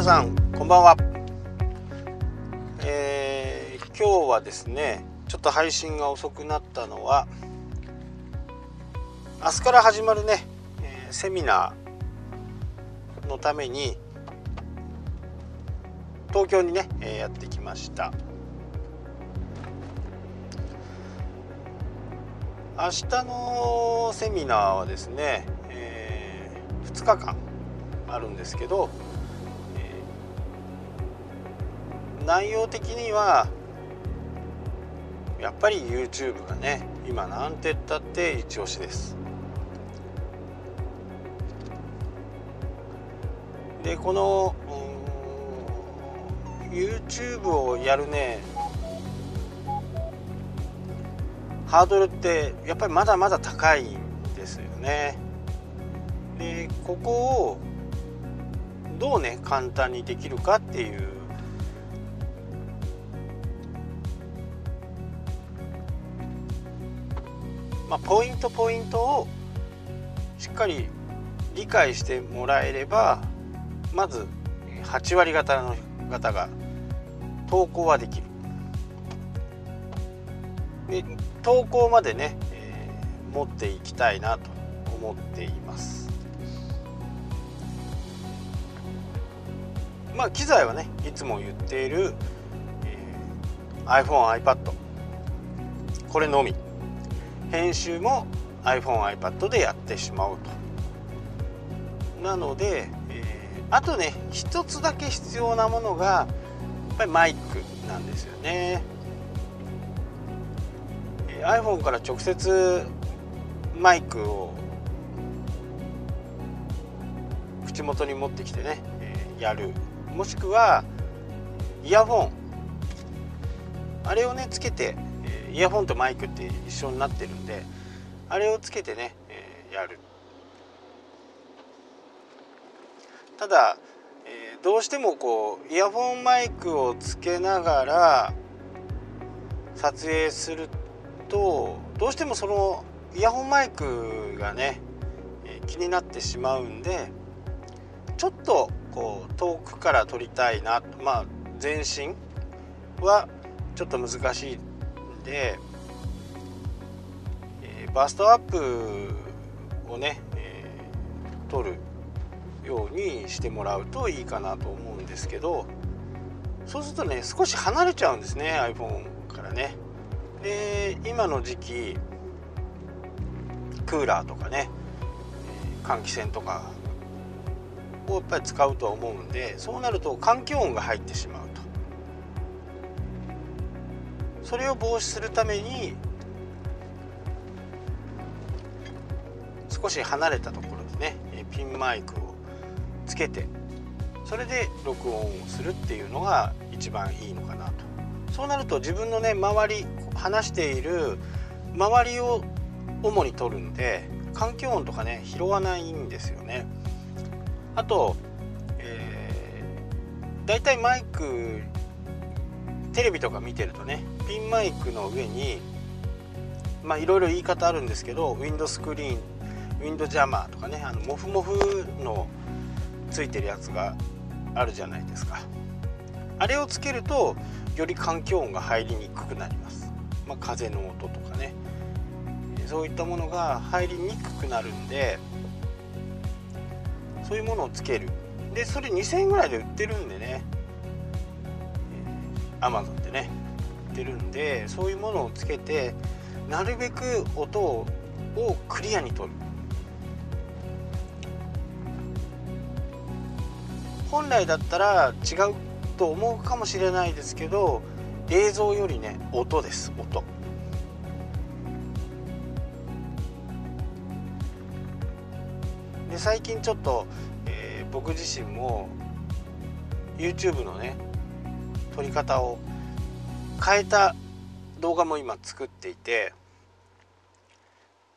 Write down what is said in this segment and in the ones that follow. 皆さんこんばんは。今日はですね、ちょっと配信が遅くなったのは、明日から始まるね、セミナーのために東京にね、やってきました。明日のセミナーはですね、2日間あるんですけど、内容的にはやっぱり YouTube がね、今なんて言ったって一押しです。で、この YouTube をやるねハードルってやっぱりまだまだ高いんですよね。で、ここをどうね簡単にできるかっていうポイントをしっかり理解してもらえれば、まず8割方の方が投稿はできる。で、投稿までね、持っていきたいなと思っています。まあ機材はね、いつも言っている、iPhone、iPad これのみ。編集も iPhone、iPad でやってしまうと。なので、あとね一つだけ必要なものがやっぱりマイクなんですよね。iPhone から直接マイクを口元に持ってきてね、やる、もしくはイヤホン、あれをねつけて、イヤホンとマイクって一緒になってるんで、あれをつけてね、やる。ただ、どうしてもこうイヤホンマイクをつけながら撮影すると、どうしてもそのイヤホンマイクがね、気になってしまうんで、ちょっとこう遠くから撮りたいな、まあ全身はちょっと難しいんで、バストアップをね、撮るようにしてもらうといいかなと思うんですけど、そうするとね少し離れちゃうんですね、 iPhone からね。で、今の時期クーラーとかね、換気扇とかをやっぱり使うとは思うんで、そうなると換気音が入ってしまうと。それを防止するために少し離れたところでねピンマイクをつけて、それで録音をするっていうのが一番いいのかなと。そうなると自分のね周り、話している周りを主に取るんで、環境音とかね拾わないんですよね。あと、だいたいマイク、テレビとか見てるとねピンマイクの上にまあいろいろ言い方あるんですけど、ウィンドスクリーン、ウィンドジャマーとかね、あのモフモフのついてるやつがあるじゃないですか。あれをつけるとより環境音が入りにくくなります。まあ、風の音とかね、そういったものが入りにくくなるんで、そういうものをつける。で、それ2000円ぐらいで売ってるんでね、Amazon でね売ってるんで、そういうものをつけてなるべく音をクリアにとる。本来だったら違うと思うかもしれないですけど、映像よりね音です。音で、最近ちょっと、僕自身も YouTube のね撮り方を変えた動画も今作っていて、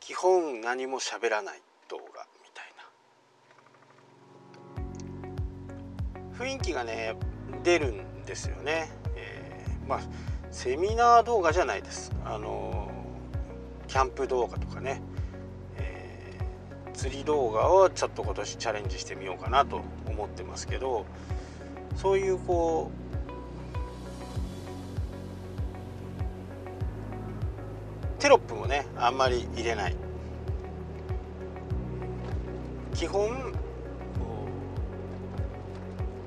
基本何も喋らない動画みたいな雰囲気がね出るんですよね。まあセミナー動画じゃないです。キャンプ動画とかね、釣り動画をちょっと今年チャレンジしてみようかなと思ってますけど、そういうこうテロップもねあんまり入れない。基本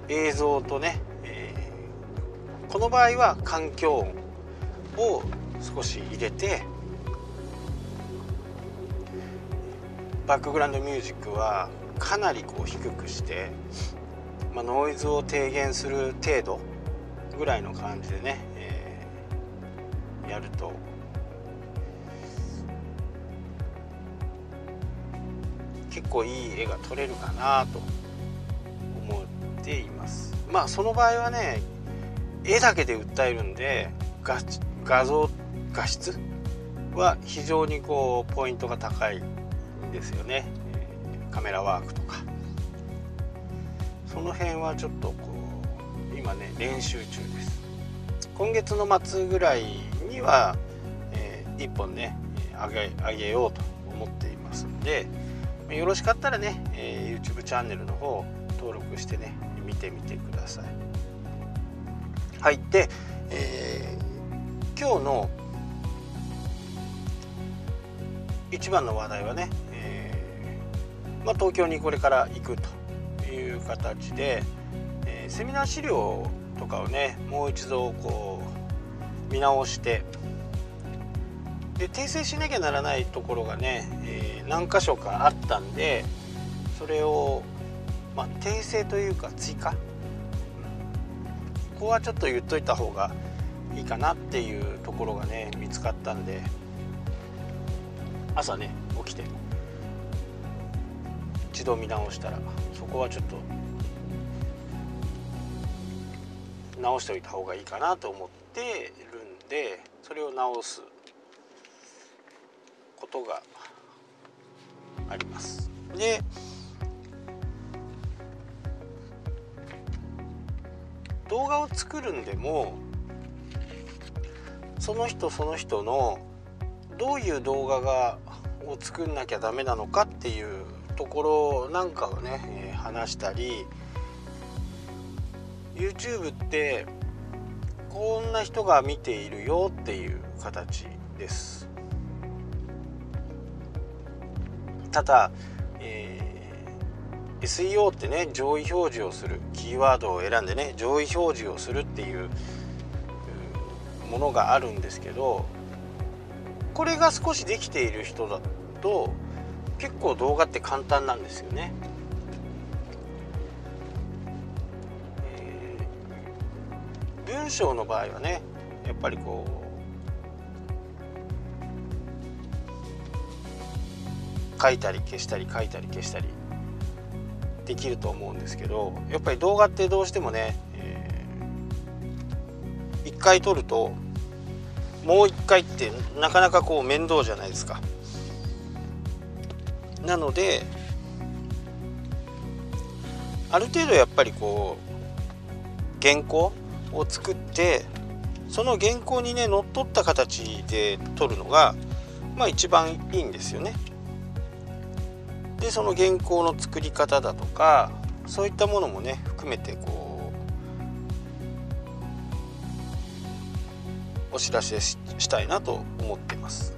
映像とね、この場合は環境音を少し入れて、バックグラウンドミュージックはかなりこう低くして、ノイズを低減する程度ぐらいの感じでね、やると結構いい絵が撮れるかなと思っています。まあその場合はね、絵だけで訴えるんで画質は非常にこうポイントが高いんですよね。カメラワークとかその辺はちょっとこう今ね練習中です。今月の末ぐらいには、1本ね上げようと思っていますので、よろしかったらね、YouTube チャンネルの方登録してね見てみてください。はい、で、今日の一番の話題はね、東京にこれから行くという形で、セミナー資料とかをねもう一度こう見直してで訂正しなきゃならないところがね、何箇所かあったんで、それを、訂正というか追加、ここはちょっと言っといた方がいいかなっていうところがね見つかったんで、朝ね起きて一度見直したらそこはちょっと直しておいた方がいいかなと思ってるんで、それを直すことがあります。で動画を作るんでもその人のどういう動画を作んなきゃダメなのかっていうところなんかをね話したり、 YouTube ってこんな人が見ているよっていう形です。ただ、SEO ってね上位表示をする、キーワードを選んでね上位表示をするっていうものがあるんですけど、これが少しできている人だと結構動画って簡単なんですよね。文章の場合はねやっぱりこう書いたり消したり書いたり消したりできると思うんですけど、やっぱり動画ってどうしてもね、1回撮るともう1回ってなかなかこう面倒じゃないですか。なのである程度やっぱりこう原稿を作ってその原稿にねのっとった形で撮るのが一番いいんですよね。でその原稿の作り方だとかそういったものもね含めてこうお知らせしたいなと思ってます。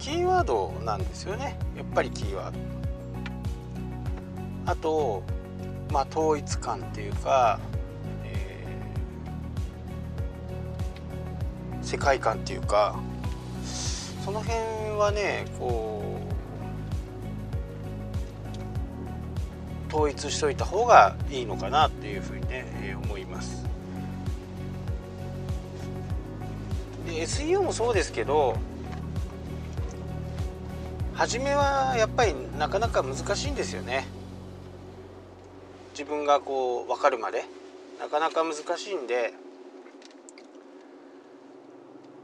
キーワードなんですよね、やっぱりキーワード。あと、統一感っていうか、世界観っていうか、その辺はねこう統一しておいた方がいいのかなっていうふうにね、思います。で SEO もそうですけど、初めはやっぱりなかなか難しいんですよね。自分がこう分かるまでなかなか難しいんで、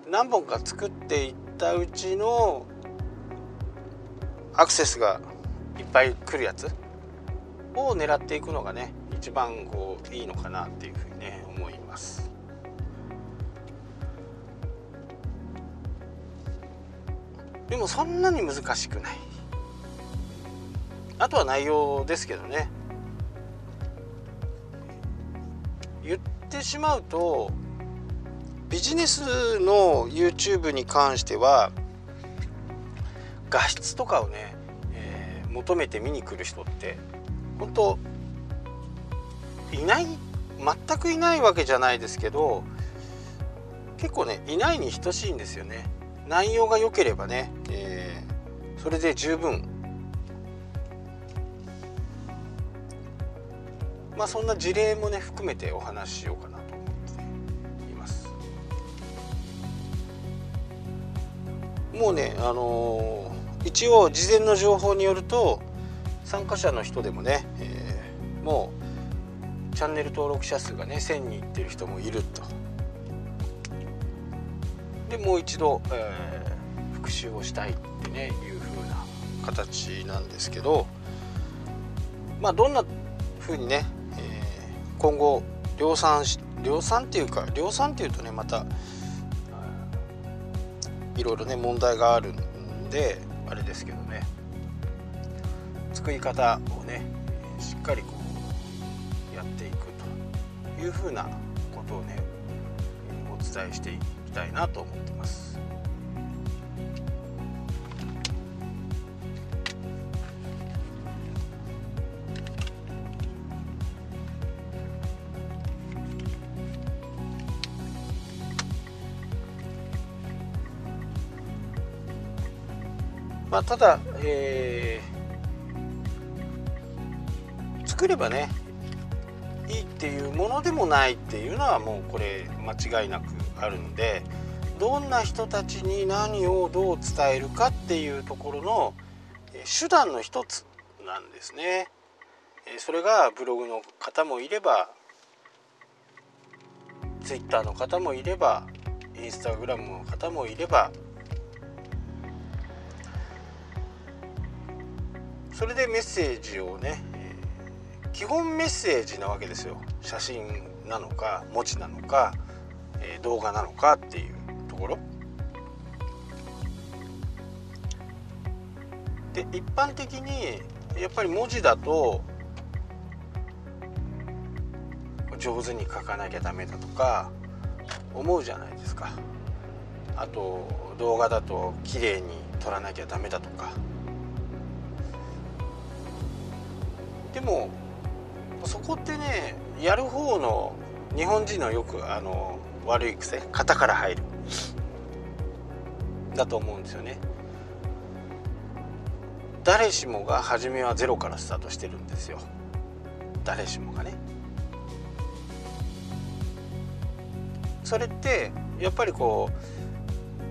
何本か作っていったうちのアクセスがいっぱい来るやつを狙っていくのがね一番こういいのかなっていうふうにね思います。でもそんなに難しくない。あとは内容ですけどね、ってしまうと、ビジネスの YouTube に関しては画質とかをね、求めて見に来る人って本当いない、全くいないわけじゃないですけど、結構ねいないに等しいんですよね。内容が良ければね、それで十分。まあそんな事例もね含めてお話ししようかなと思っています。もうね一応事前の情報によると、参加者の人でもね、もうチャンネル登録者数がね1000人いってる人もいると。でもう一度、復習をしたいってねいう風な形なんですけど、まあどんな風にね、今後量産っていうとねまたいろいろね問題があるんであれですけどね、作り方をねしっかりこうやっていくという風なことをねお伝えしていきたいなと思ってます。まあ、ただ、作ればねいいっていうものでもないっていうのはもうこれ間違いなくあるので、どんな人たちに何をどう伝えるかっていうところの手段の一つなんですね。それがブログの方もいれば、ツイッターの方もいれば、インスタグラムの方もいれば、それでメッセージをね、基本メッセージなわけですよ。写真なのか文字なのか動画なのかっていうところで、一般的にやっぱり文字だと上手に書かなきゃダメだとか思うじゃないですか。あと動画だと綺麗に撮らなきゃダメだとか。でもそこってね、やる方の日本人のよく悪い癖、型から入るだと思うんですよね。誰しもが初めはゼロからスタートしてるんですよ。誰しもがね。それってやっぱりこ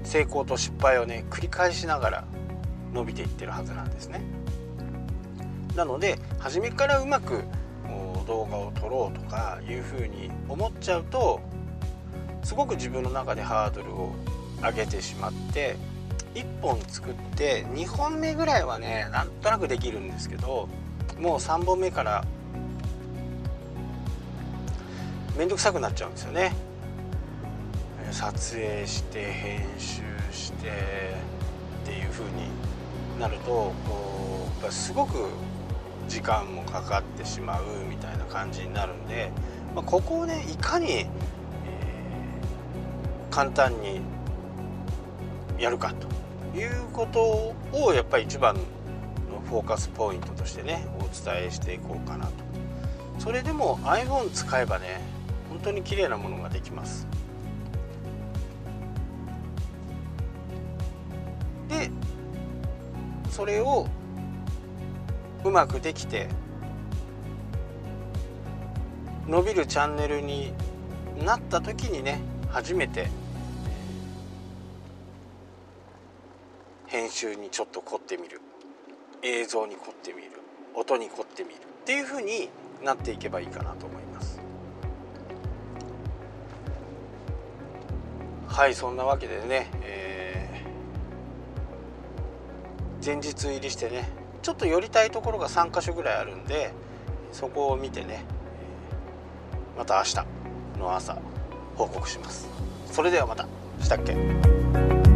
う成功と失敗をね繰り返しながら伸びていってるはずなんですね。なので初めからうまく動画を撮ろうとかいうふうに思っちゃうと、すごく自分の中でハードルを上げてしまって、1本作って2本目ぐらいはねなんとなくできるんですけど、もう3本目から面倒くさくなっちゃうんですよね。撮影して編集してっていうふうになると、こうすごく時間もかかってしまうみたいな感じになるんで、まあ、ここをねいかに、簡単にやるかということをやっぱり一番のフォーカスポイントとしてねお伝えしていこうかなと。それでも iPhone 使えばね本当に綺麗なものができます。でそれをうまくできて伸びるチャンネルになった時にね、初めて編集にちょっと凝ってみる、映像に凝ってみる、音に凝ってみるっていう風になっていけばいいかなと思います。はい、そんなわけでね、前日入りしてねちょっと寄りたいところが3カ所ぐらいあるんで、そこを見てねまた明日の朝報告します。それではまた。したっけ。